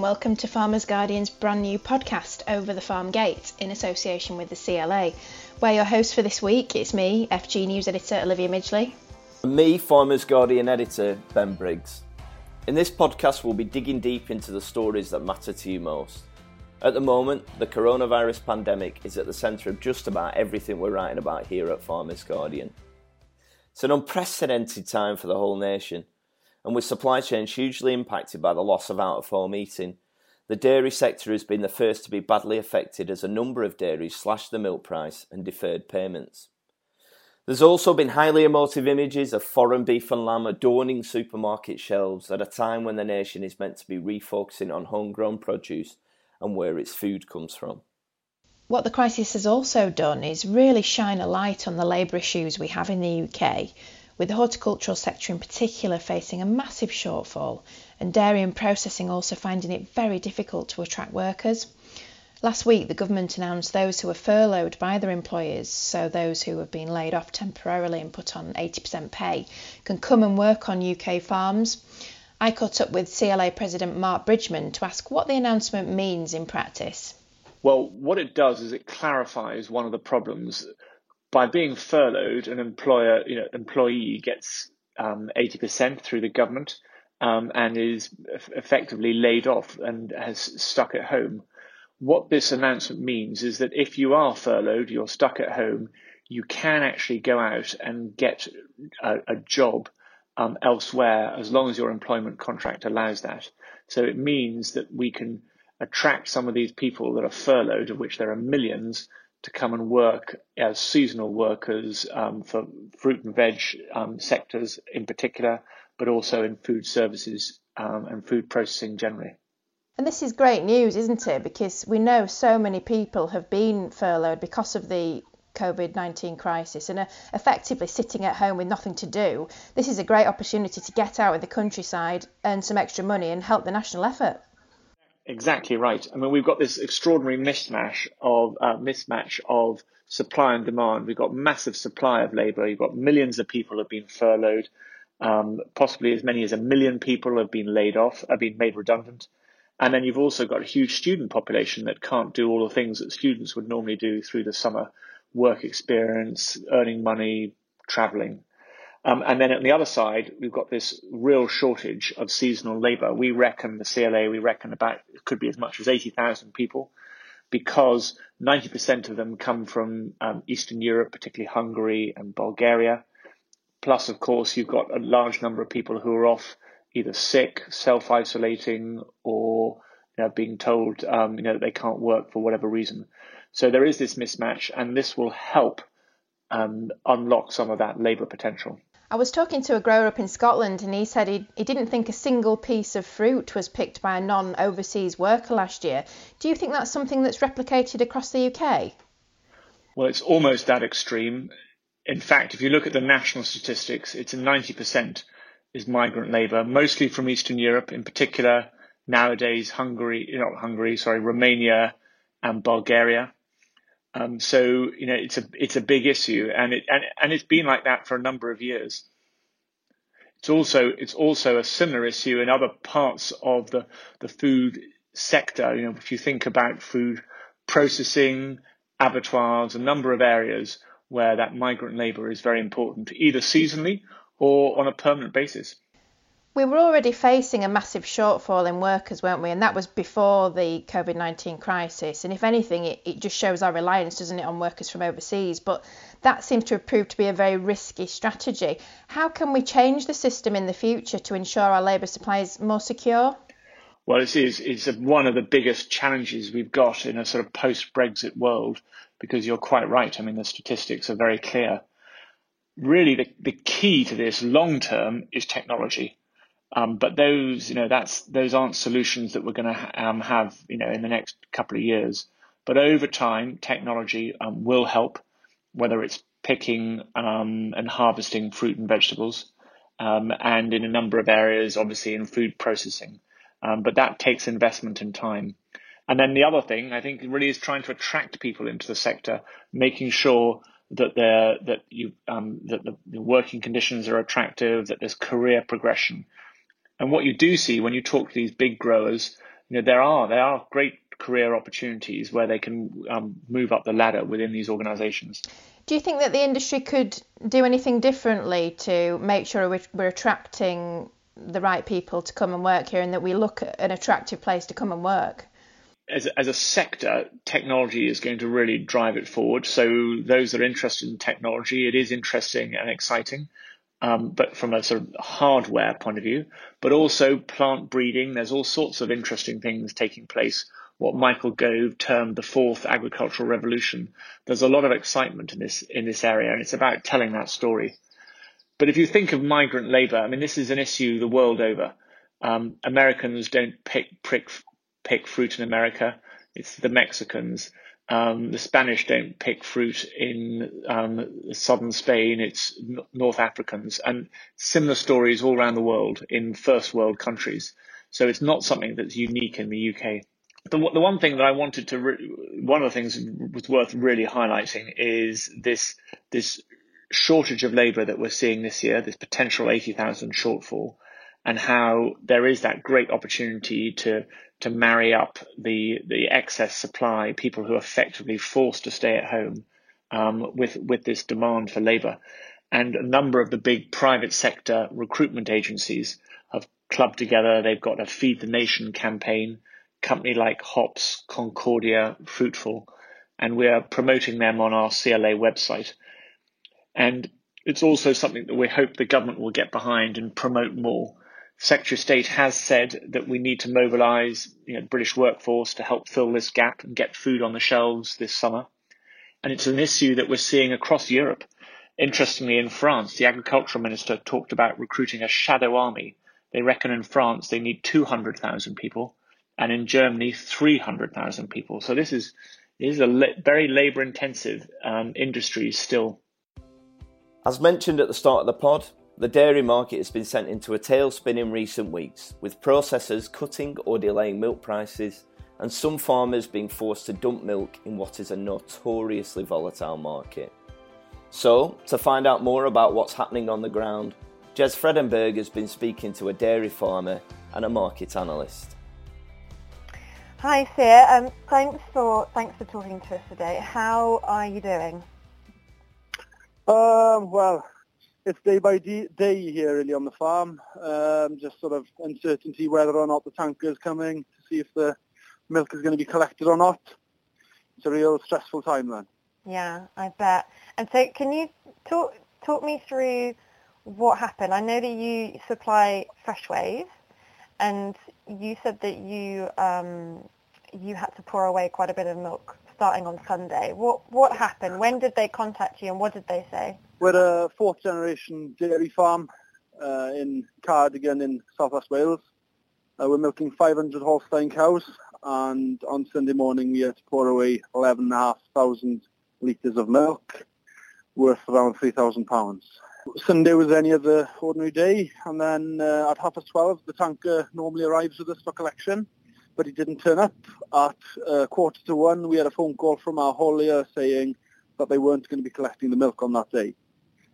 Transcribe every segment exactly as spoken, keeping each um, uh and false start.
and welcome to Farmers Guardian's brand new podcast, Over the Farm Gate, in association with the C L A. We're your hosts for this week. It's me, F G News Editor Olivia Midgley. And me, Farmers Guardian Editor Ben Briggs. In this podcast, we'll be digging deep into the stories that matter to you most. At the moment, the coronavirus pandemic is at the centre of just about everything we're writing about here at Farmers Guardian. It's an unprecedented time for the whole nation, and with supply chains hugely impacted by the loss of out-of-home eating, the dairy sector has been the first to be badly affected as a number of dairies slashed the milk price and deferred payments. There's also been highly emotive images of foreign beef and lamb adorning supermarket shelves at a time when the nation is meant to be refocusing on homegrown produce and where its food comes from. What the crisis has also done is really shine a light on the labour issues we have in the U K, with the horticultural sector in particular facing a massive shortfall and dairy and processing also finding it very difficult to attract workers. Last week, the government announced those who are furloughed by their employers, so those who have been laid off temporarily and put on eighty percent pay, can come and work on U K farms. I caught up with C L A President Mark Bridgman to ask what the announcement means in practice. Well, what it does is it clarifies one of the problems. By being furloughed, an employer, you know, employee gets um, eighty percent through the government um, and is effectively laid off and has stuck at home. What this announcement means is that if you are furloughed, you're stuck at home, you can actually go out and get a, a job um, elsewhere as long as your employment contract allows that. So it means that we can attract some of these people that are furloughed, of which there are millions, to come and work as seasonal workers um, for fruit and veg um, sectors in particular, but also in food services um, and food processing generally. And this is great news, isn't it? Because we know so many people have been furloughed because of the covid nineteen crisis and are effectively sitting at home with nothing to do. This is a great opportunity to get out of the countryside, earn some extra money and help the national effort. Exactly right. I mean, we've got this extraordinary mismatch of uh, mismatch of supply and demand. We've got massive supply of labour. You've got millions of people have been furloughed. Um, possibly as many as a million people have been laid off, have been made redundant. And then you've also got a huge student population that can't do all the things that students would normally do through the summer: work experience, earning money, travelling. Um, and then on the other side, we've got this real shortage of seasonal labour. We reckon, the C L A, we reckon about it could be as much as eighty thousand people, because ninety percent of them come from um, Eastern Europe, particularly Hungary and Bulgaria. Plus, of course, you've got a large number of people who are off either sick, self-isolating, or you know, being told um, you know, that they can't work for whatever reason. So there is this mismatch, and this will help um, unlock some of that labour potential. I was talking to a grower up in Scotland, and he said he, he didn't think a single piece of fruit was picked by a non-overseas worker last year. Do you think that's something that's replicated across the U K? Well, it's almost that extreme. In fact, if you look at the national statistics, it's a ninety percent. Is migrant labour, mostly from Eastern Europe, in particular nowadays Hungary, not Hungary, sorry, Romania and Bulgaria. Um, so you know it's a it's a big issue, and it and, and it's been like that for a number of years. It's also it's also a similar issue in other parts of the the food sector. You know, if you think about food processing, abattoirs, a number of areas where that migrant labour is very important, either seasonally or on a permanent basis. We were already facing a massive shortfall in workers, weren't we? And that was before the covid nineteen crisis. And if anything, it, it just shows our reliance, doesn't it, on workers from overseas. But that seems to have proved to be a very risky strategy. How can we change the system in the future to ensure our labour supply is more secure? Well, this is it's one of the biggest challenges we've got in a sort of post-Brexit world, because you're quite right. I mean, the statistics are very clear. Really, the, the key to this long term is technology, um, but those, you know, that's those aren't solutions that we're going to ha- um, have, you know, in the next couple of years. But over time, technology um, will help, whether it's picking um, and harvesting fruit and vegetables, um, and in a number of areas, obviously in food processing. Um, but that takes investment and time. And then the other thing, I think, really is trying to attract people into the sector, making sure that they're, that you um, that the, the working conditions are attractive, that there's career progression. And what you do see when you talk to these big growers you know, there are there are great career opportunities where they can um, move up the ladder within these organisations. Do you think that the industry could do anything differently to make sure we're, we're attracting the right people to come and work here, and that we look at an attractive place to come and work? As a, as a sector, technology is going to really drive it forward. So those that are interested in technology, it is interesting and exciting, um, but from a sort of hardware point of view, but also plant breeding. There's all sorts of interesting things taking place. What Michael Gove termed the fourth agricultural revolution. There's a lot of excitement in this in this area, and it's about telling that story. But if you think of migrant labour, I mean, this is an issue the world over. Um, Americans don't pick prick. pick fruit in America. It's the Mexicans. Um, the Spanish don't pick fruit in um, southern Spain. It's n- North Africans, and similar stories all around the world in first world countries. So it's not something that's unique in the U K. The, the one thing that I wanted to, re- one of the things was worth really highlighting is this this shortage of labour that we're seeing this year, this potential eighty thousand shortfall, and how there is that great opportunity to to marry up the the excess supply, people who are effectively forced to stay at home, um, with with this demand for labour. And a number of the big private sector recruitment agencies have clubbed together. They've got a Feed the Nation campaign, company like Hops, Concordia, Fruitful, and we are promoting them on our C L A website. And it's also something that we hope the government will get behind and promote more. Secretary of State has said that we need to mobilise, you know, the British workforce to help fill this gap and get food on the shelves this summer. And it's an issue that we're seeing across Europe. Interestingly, in France, the agricultural minister talked about recruiting a shadow army. They reckon in France they need two hundred thousand people, and in Germany three hundred thousand people. So this is, this is a le- very labour-intensive um, industry still. As mentioned at the start of the pod, the dairy market has been sent into a tailspin in recent weeks, with processors cutting or delaying milk prices and some farmers being forced to dump milk in what is a notoriously volatile market. So, to find out more about what's happening on the ground, Jez Fredenberg has been speaking to a dairy farmer and a market analyst. Hi Sior, um, thanks for thanks for talking to us today. How are you doing? Um, well, it's day by day here really on the farm, um, just sort of uncertainty whether or not the tanker is coming to see if the milk is going to be collected or not. It's a real stressful time then. Yeah, I bet. And so can you talk talk me through what happened? I know that you supply Freshways, and you said that you um, you had to pour away quite a bit of milk starting on Sunday. What what happened? When did they contact you and what did they say? We're a fourth generation dairy farm uh, in Cardigan in South West Wales. Uh, we're milking five hundred Holstein cows, and on Sunday morning we had to pour away eleven thousand five hundred litres of milk worth around three thousand pounds. Sunday was any other ordinary day, and then uh, at half past twelve the tanker normally arrives with us for collection, but he didn't turn up. At uh, quarter to one we had a phone call from our haulier saying that they weren't going to be collecting the milk on that day.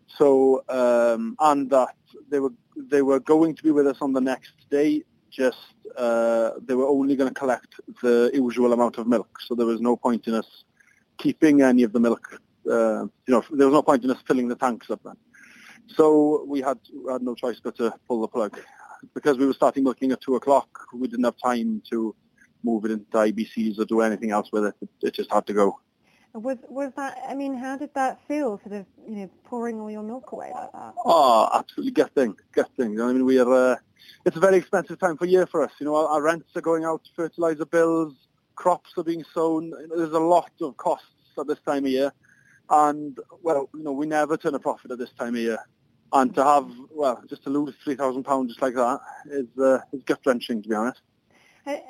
So, um, and that they were they were going to be with us on the next day, just uh, they were only going to collect the usual amount of milk. So there was no point in us keeping any of the milk. Uh, you know, there was no point in us filling the tanks up then. So we had we had no choice but to pull the plug. Because we were starting milking at two o'clock, we didn't have time to move it into I B Cs or do anything else with it. It, it just had to go. Was was that? I mean, how did that feel? Sort of, you know, pouring all your milk away like that. Oh, absolutely gutting, gutting. I mean, we are. Uh, it's a very expensive time for year for us. You know, our, our rents are going out, fertilizer bills, crops are being sown. There's a lot of costs at this time of year, and well, you know, we never turn a profit at this time of year. And to have, well, just to lose three thousand pounds just like that is uh, is gut wrenching, to be honest.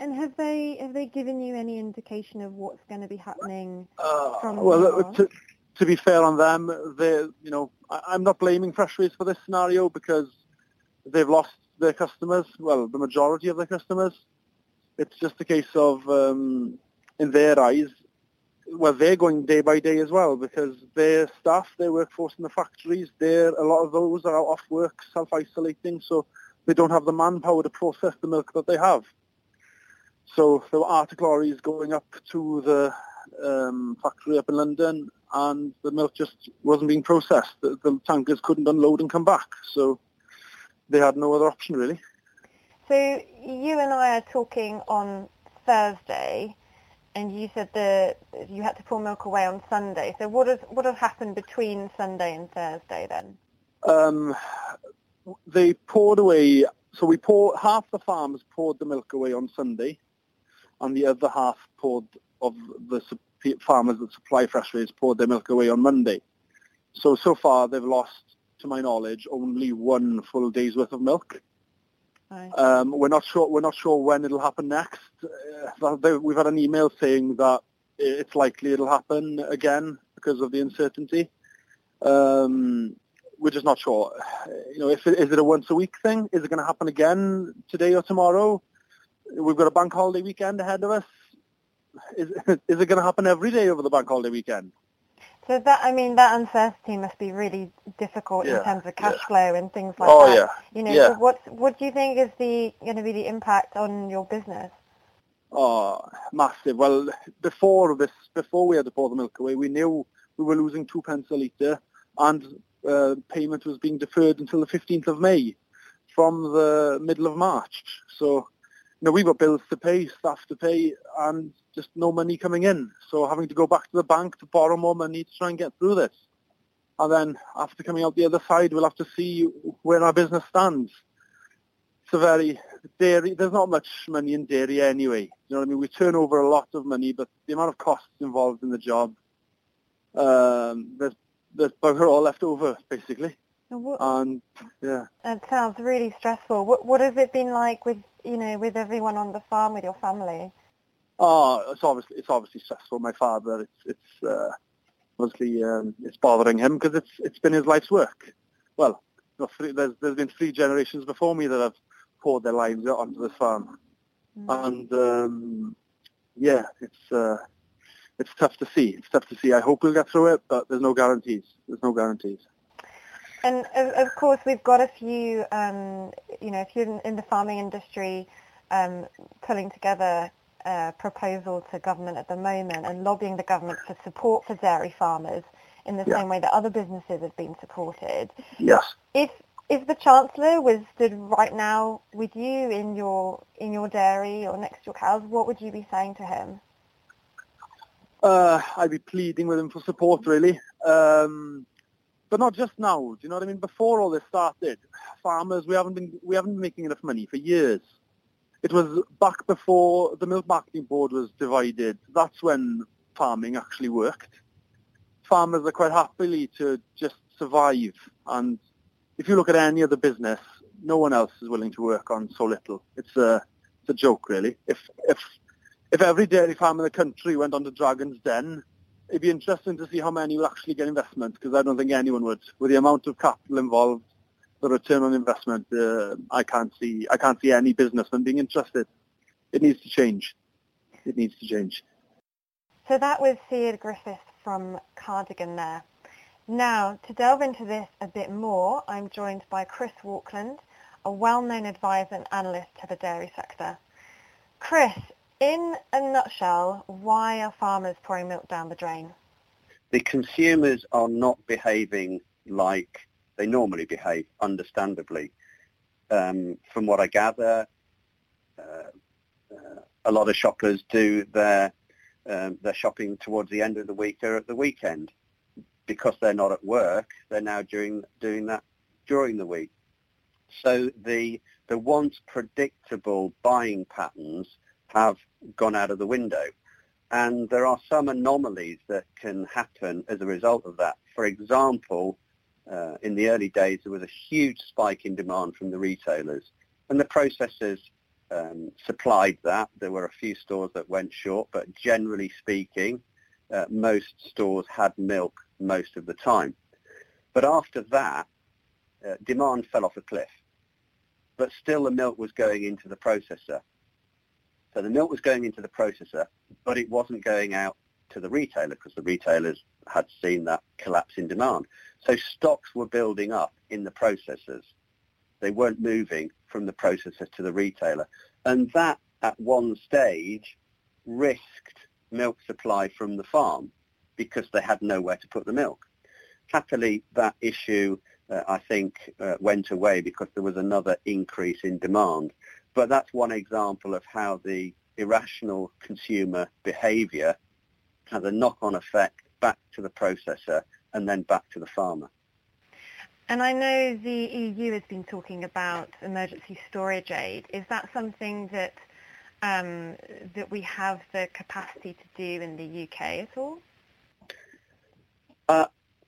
And have they have they given you any indication of what's going to be happening uh, from? Well, to, to be fair on them, they, you know, I, I'm not blaming Freshways for this scenario because they've lost their customers. Well, the majority of their customers. It's just a case of, um, in their eyes, well, they're going day by day as well because their staff, their workforce in the factories, they're a lot of those are out off work, self-isolating, so they don't have the manpower to process the milk that they have. So there were arctic lorries going up to the um, factory up in London, and the milk just wasn't being processed. The, the tankers couldn't unload and come back, so they had no other option, really. So you and I are talking on Thursday, and you said that you had to pull milk away on Sunday. So what has what has happened between Sunday and Thursday then? Um, they poured away. So we poured half the farmers poured the milk away on Sunday, and the other half poured of the farmers that supply Freshways poured their milk away on Monday. So so far they've lost, to my knowledge, only one full day's worth of milk. Um, we're not sure. We're not sure when it'll happen next. Uh, they, we've had an email saying that it's likely it'll happen again because of the uncertainty. Um, we're just not sure. You know, if it, is it a once-a-week thing? Is it going to happen again today or tomorrow? We've got a bank holiday weekend ahead of us. Is, is it going to happen every day over the bank holiday weekend? So that, I mean, that uncertainty must be really difficult yeah, in terms of cash yeah. flow and things like oh, that. Oh, yeah. You know, yeah. So what, what do you think is the going to be the impact on your business? Oh, massive. Well, before this, before we had to pour the milk away, we knew we were losing two pence a litre, and uh, payment was being deferred until the fifteenth of May from the middle of March. So, you know, we've got bills to pay, staff to pay, and just no money coming in, so having to go back to the bank to borrow more money to try and get through this. And then after coming out the other side, we'll have to see where our business stands. It's a very dairy. There's not much money in dairy anyway. You know what I mean? We turn over a lot of money, but the amount of costs involved in the job, um, there's there's bugger all left over basically. And, what, and yeah, that sounds really stressful. What what has it been like with you know with everyone on the farm with your family? Oh, it's obviously it's obviously stressful. My father, it's it's uh, mostly um, it's bothering him because it's it's been his life's work. Well, you know, three, there's there's been three generations before me that have poured their lives onto this farm, mm. and um, yeah, it's uh, it's tough to see. It's tough to see. I hope we'll get through it, but there's no guarantees. There's no guarantees. And of course, we've got a few, um, you know, if you're in the farming industry, um, pulling together. Uh, proposal to government at the moment and lobbying the government for support for dairy farmers in the yeah. same way that other businesses have been supported. Yes. If if the Chancellor was stood right now with you in your in your dairy or next to your cows, what would you be saying to him? Uh, I'd be pleading with him for support, really. Um, but not just now. Do you know what I mean? Before all this started, farmers we haven't been we haven't been making enough money for years. It was back before the Milk Marketing Board was divided. That's when farming actually worked. Farmers are quite happily to just survive. And if you look at any other business, no one else is willing to work on so little. It's a, it's a joke, really. If, if, if every dairy farm in the country went on to Dragon's Den, it'd be interesting to see how many will actually get investment, because I don't think anyone would. With the amount of capital involved, the return on investment, uh, I can't see. I can't see any businessman being interested. It needs to change. It needs to change. So that was Sior Griffith from Cardigan there. Now, to delve into this a bit more, I'm joined by Chris Walkland, a well-known advisor and analyst to the dairy sector. Chris, in a nutshell, why are farmers pouring milk down the drain? The consumers are not behaving like they normally behave, understandably. Um, from what I gather, uh, uh, a lot of shoppers do their um, their shopping towards the end of the week or at the weekend. Because they're not at work, they're now doing doing that during the week. So the the once predictable buying patterns have gone out of the window. And there are some anomalies that can happen as a result of that. For example, Uh, in the early days, there was a huge spike in demand from the retailers, and the processors um, supplied that. There were a few stores that went short, but generally speaking, uh, most stores had milk most of the time. But after that, uh, demand fell off a cliff, but still the milk was going into the processor. So the milk was going into the processor, but it wasn't going out to the retailer because the retailers had seen that collapse in demand. So stocks were building up in the processors. They weren't moving from the processor to the retailer. And that at one stage risked milk supply from the farm because they had nowhere to put the milk. Happily, that issue, uh, I think, uh, went away because there was another increase in demand. But that's one example of how the irrational consumer behaviour has a knock-on effect back to the processor and then back to the farmer. And I know the E U has been talking about emergency storage aid. Is that something that um, that we have the capacity to do in the U K at all? Uh,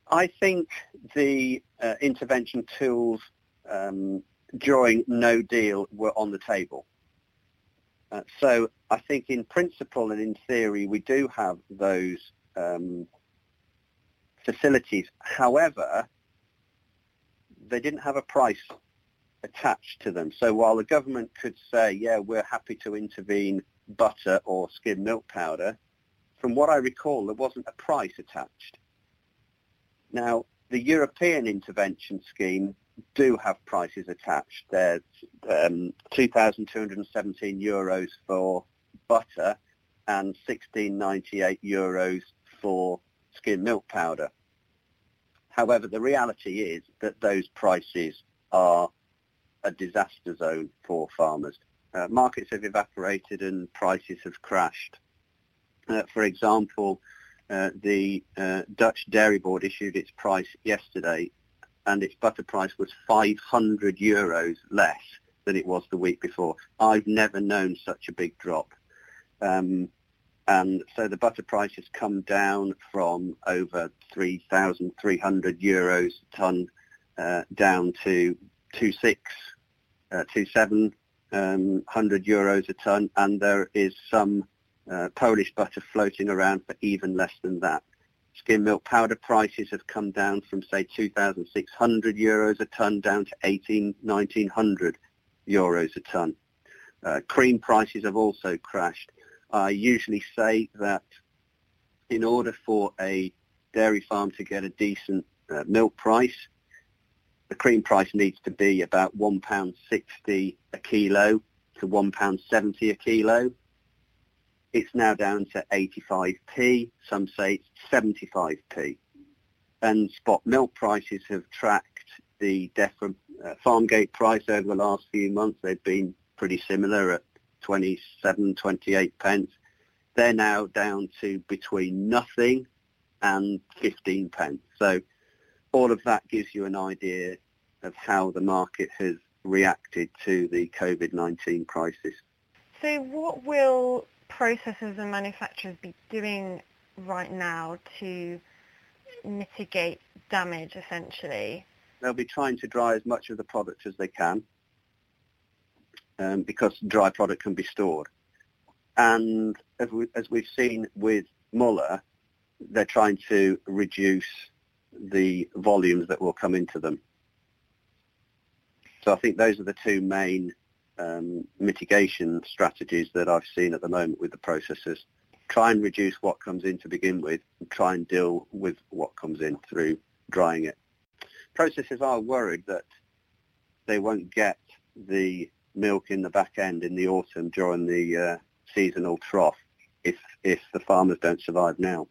I think the uh, intervention tools um, during No Deal were on the table. Uh, so I think in principle and in theory we do have those um, facilities. However, they didn't have a price attached to them. So while the government could say, yeah, we're happy to intervene butter or skim milk powder, from what I recall, there wasn't a price attached. Now, the European intervention scheme do have prices attached. There's um, two thousand two hundred seventeen euros for butter and sixteen ninety-eight euros for skim milk powder. However, the reality is that those prices are a disaster zone for farmers. Uh, markets have evaporated and prices have crashed. Uh, for example, uh, the uh, Dutch Dairy Board issued its price yesterday, and its butter price was five hundred euros less than it was the week before. I've never known such a big drop. Um, and so the butter price has come down from over three thousand three hundred euros a tonne uh, down to two thousand six hundred, two thousand seven hundred euros a tonne, and there is some uh, Polish butter floating around for even less than that. Skim milk powder prices have come down from, say, two thousand six hundred euros a tonne down to eighteen hundred, nineteen hundred euros a tonne. Uh, cream prices have also crashed. I usually say that in order for a dairy farm to get a decent uh, milk price, the cream price needs to be about one pound sixty a kilo to one pound seventy a kilo. It's now down to eighty-five p, some say seventy-five p. And spot milk prices have tracked the Defra uh, farm gate price over the last few months. They've been pretty similar at twenty-seven, twenty-eight pence. They're now down to between nothing and fifteen pence. So all of that gives you an idea of how the market has reacted to the COVID nineteen crisis. So what will processors and manufacturers be doing right now to mitigate damage, essentially? They'll be trying to dry as much of the product as they can, um, because dry product can be stored. And as, we, as we've seen with Müller, they're trying to reduce the volumes that will come into them. So I think those are the two main Um, mitigation strategies that I've seen at the moment with the processors. Try and reduce what comes in to begin with and try and deal with what comes in through drying it. Processors are worried that they won't get the milk in the back end in the autumn during the uh, seasonal trough if if the farmers don't survive now.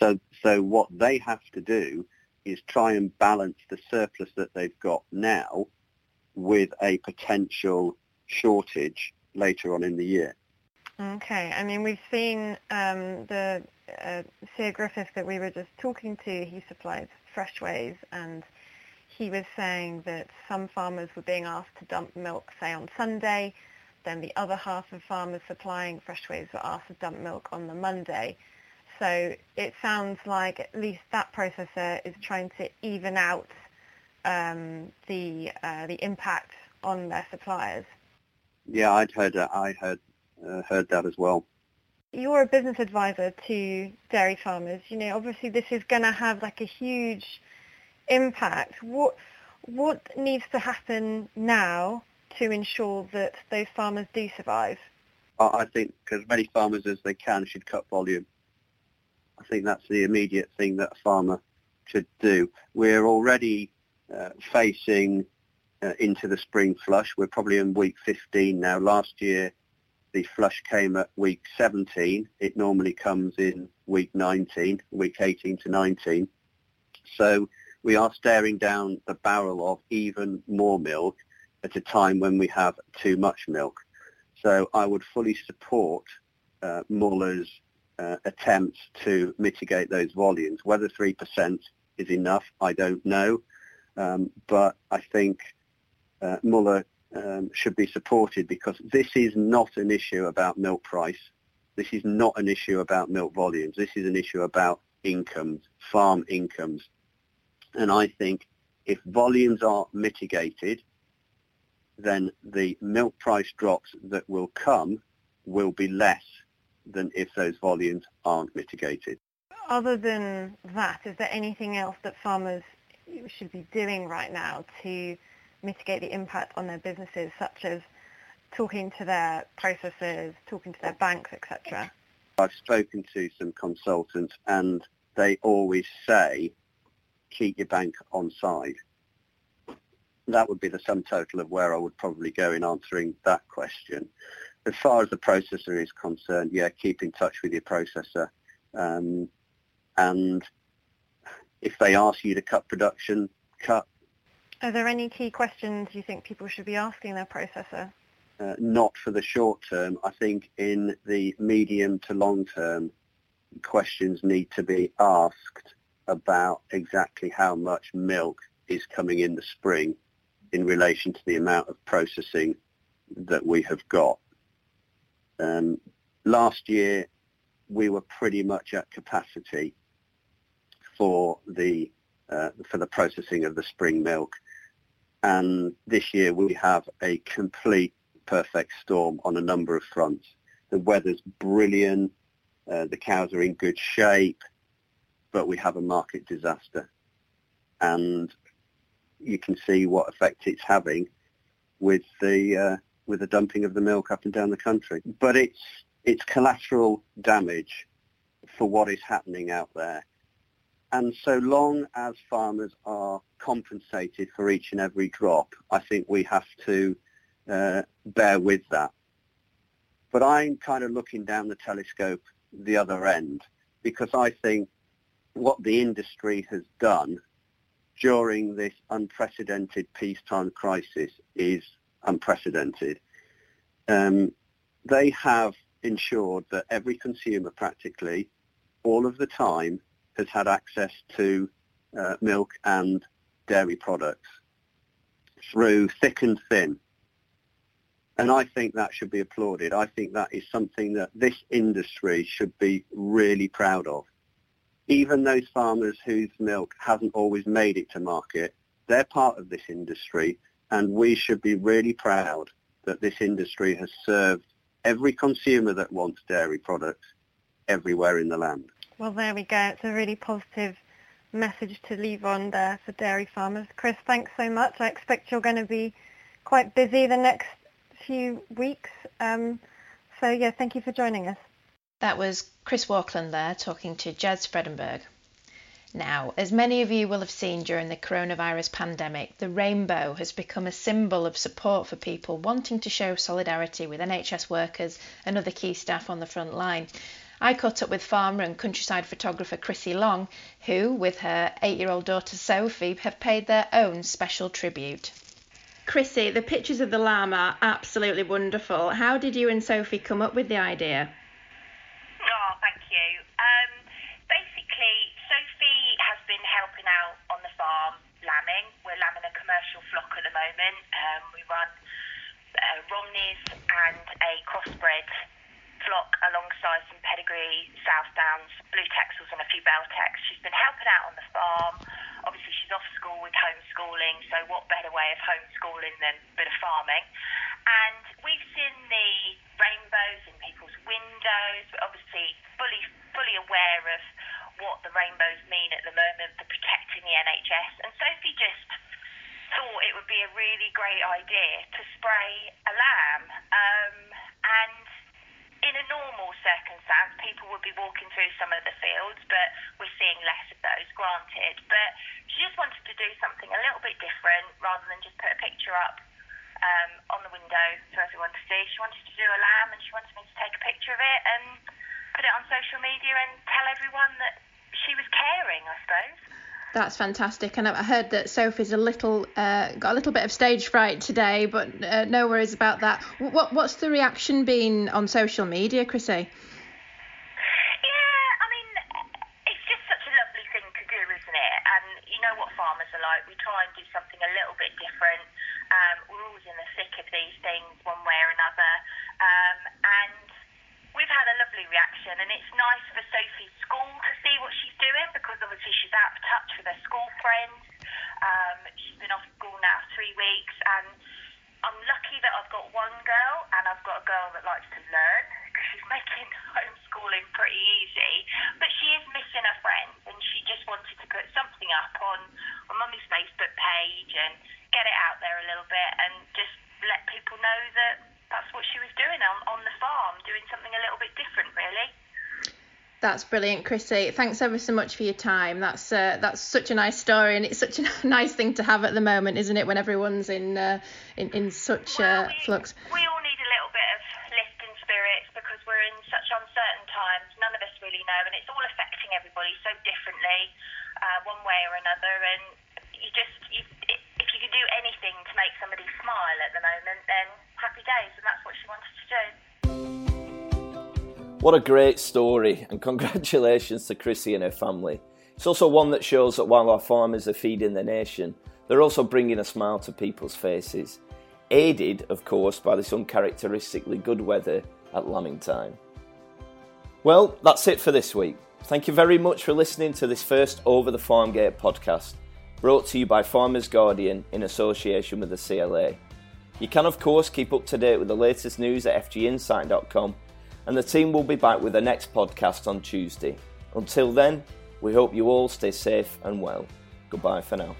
So so what they have to do is try and balance the surplus that they've got now with a potential shortage later on in the year. Okay, I mean, we've seen um, the uh, Sior Griffith that we were just talking to, he supplies Freshways, and he was saying that some farmers were being asked to dump milk, say, on Sunday, then the other half of farmers supplying Freshways were asked to dump milk on the Monday. So it sounds like at least that processor is trying to even out Um, the uh, the impact on their suppliers. Yeah, I'd heard that. I heard uh, heard that as well. You're a business advisor to dairy farmers. You know, obviously this is going to have like a huge impact. What what needs to happen now to ensure that those farmers do survive? I think as many farmers as they can should cut volume. I think that's the immediate thing that a farmer should do. We're already Uh, facing uh, into the spring flush. We're probably in week fifteen now. Last year the flush came at week seventeen. It normally comes in week nineteen, week eighteen to nineteen. So we are staring down the barrel of even more milk at a time when we have too much milk. So I would fully support uh, Müller's uh, attempts to mitigate those volumes. Whether three percent is enough, I don't know. Um, but I think uh, Müller um, should be supported, because this is not an issue about milk price. This is not an issue about milk volumes. This is an issue about incomes, farm incomes. And I think if volumes are mitigated, then the milk price drops that will come will be less than if those volumes aren't mitigated. Other than that, is there anything else that farmers should be doing right now to mitigate the impact on their businesses, such as talking to their processors, talking to their banks, et cetera? I've spoken to some consultants, and they always say, keep your bank on side. That would be the sum total of where I would probably go in answering that question. As far as the processor is concerned, yeah, keep in touch with your processor. Um, and if they ask you to cut production, cut. Are there any key questions you think people should be asking their processor? Uh, not for the short term. I think in the medium to long term, questions need to be asked about exactly how much milk is coming in the spring in relation to the amount of processing that we have got. Um, last year, we were pretty much at capacity for the uh, for the processing of the spring milk, and this year we have a complete perfect storm on a number of fronts. The weather's brilliant, uh, the cows are in good shape, but we have a market disaster, and you can see what effect it's having with the uh, with the dumping of the milk up and down the country. But it's it's collateral damage for what is happening out there. And so long as farmers are compensated for each and every drop, I think we have to uh, bear with that. But I'm kind of looking down the telescope the other end, because I think what the industry has done during this unprecedented peacetime crisis is unprecedented. Um, they have ensured that every consumer practically all of the time has had access to uh, milk and dairy products through thick and thin. And I think that should be applauded. I think that is something that this industry should be really proud of. Even those farmers whose milk hasn't always made it to market, they're part of this industry, and we should be really proud that this industry has served every consumer that wants dairy products everywhere in the land. Well, there we go. It's a really positive message to leave on there for dairy farmers. Chris, thanks so much. I expect you're going to be quite busy the next few weeks. Um, so, yeah, thank you for joining us. That was Chris Walkland there talking to Jez Fredenberg. Now, as many of you will have seen during the coronavirus pandemic, the rainbow has become a symbol of support for people wanting to show solidarity with N H S workers and other key staff on the front line. I caught up with farmer and countryside photographer Chrissy Long, who, with her eight-year-old daughter Sophie, have paid their own special tribute. Chrissy, the pictures of the lamb are absolutely wonderful. How did you and Sophie come up with the idea? Helping out on the farm lambing. We're lambing a commercial flock at the moment. Um, we run uh, Romneys and a crossbred flock alongside some pedigree South Downs, blue texels and a few Beltex. She's been helping out on the farm. Obviously she's off school with homeschooling, so what better way of homeschooling than a bit of farming? And we've seen the rainbows in people's windows. We're obviously fully, fully aware of what the rainbows mean at the moment for protecting the N H S, and Sophie just thought it would be a really great idea to spray a lamb, um, and in a normal circumstance people would be walking through some of the fields, but we're seeing less of those, granted, but she just wanted to do something a little bit different rather than just put a picture up um, on the window for everyone to see. She wanted to do a lamb and she wanted me to take a picture of it and put it on social media and tell everyone that she was caring, I suppose. That's fantastic. And I heard that Sophie's a little uh, got a little bit of stage fright today, but uh, no worries about that. What what's the reaction been on social media, Chrissy? Like, we try and do something a little bit different. Um, we're always in the thick of these things one way or another. Um, and we've had a lovely reaction, and it's nice for Sophie's school to see what she's doing, because obviously she's out of touch with her school friends. Um, she's been off school now three weeks, and I'm lucky that I've got one girl, and I've got a girl that likes to learn, because she's making homeschooling pretty easy. But she is missing her friends, and she just wanted to put something up on Mummy's Facebook page and get it out there a little bit and just let people know that that's what she was doing on, on the farm, doing something a little bit different, really. That's brilliant, Chrissy. Thanks ever so much for your time. That's uh, that's such a nice story, and it's such a nice thing to have at the moment, isn't it, when everyone's in uh, in, in such well, uh, we, flux. We all need a little bit of lift and spirits, because we're in such uncertain times. None of us really know, and it's all affecting everybody so differently, uh, one way or another, and You just, you, if you can do anything to make somebody smile at the moment, then happy days, and that's what she wanted to do. What a great story, and congratulations to Chrissy and her family. It's also one that shows that while our farmers are feeding the nation, they're also bringing a smile to people's faces, aided, of course, by this uncharacteristically good weather at lambing time. Well, that's it for this week. Thank you very much for listening to this first Over the Farm Gate podcast, brought to you by Farmers Guardian in association with the C L A. You can, of course, keep up to date with the latest news at f g insight dot com, and the team will be back with the next podcast on Tuesday. Until then, we hope you all stay safe and well. Goodbye for now.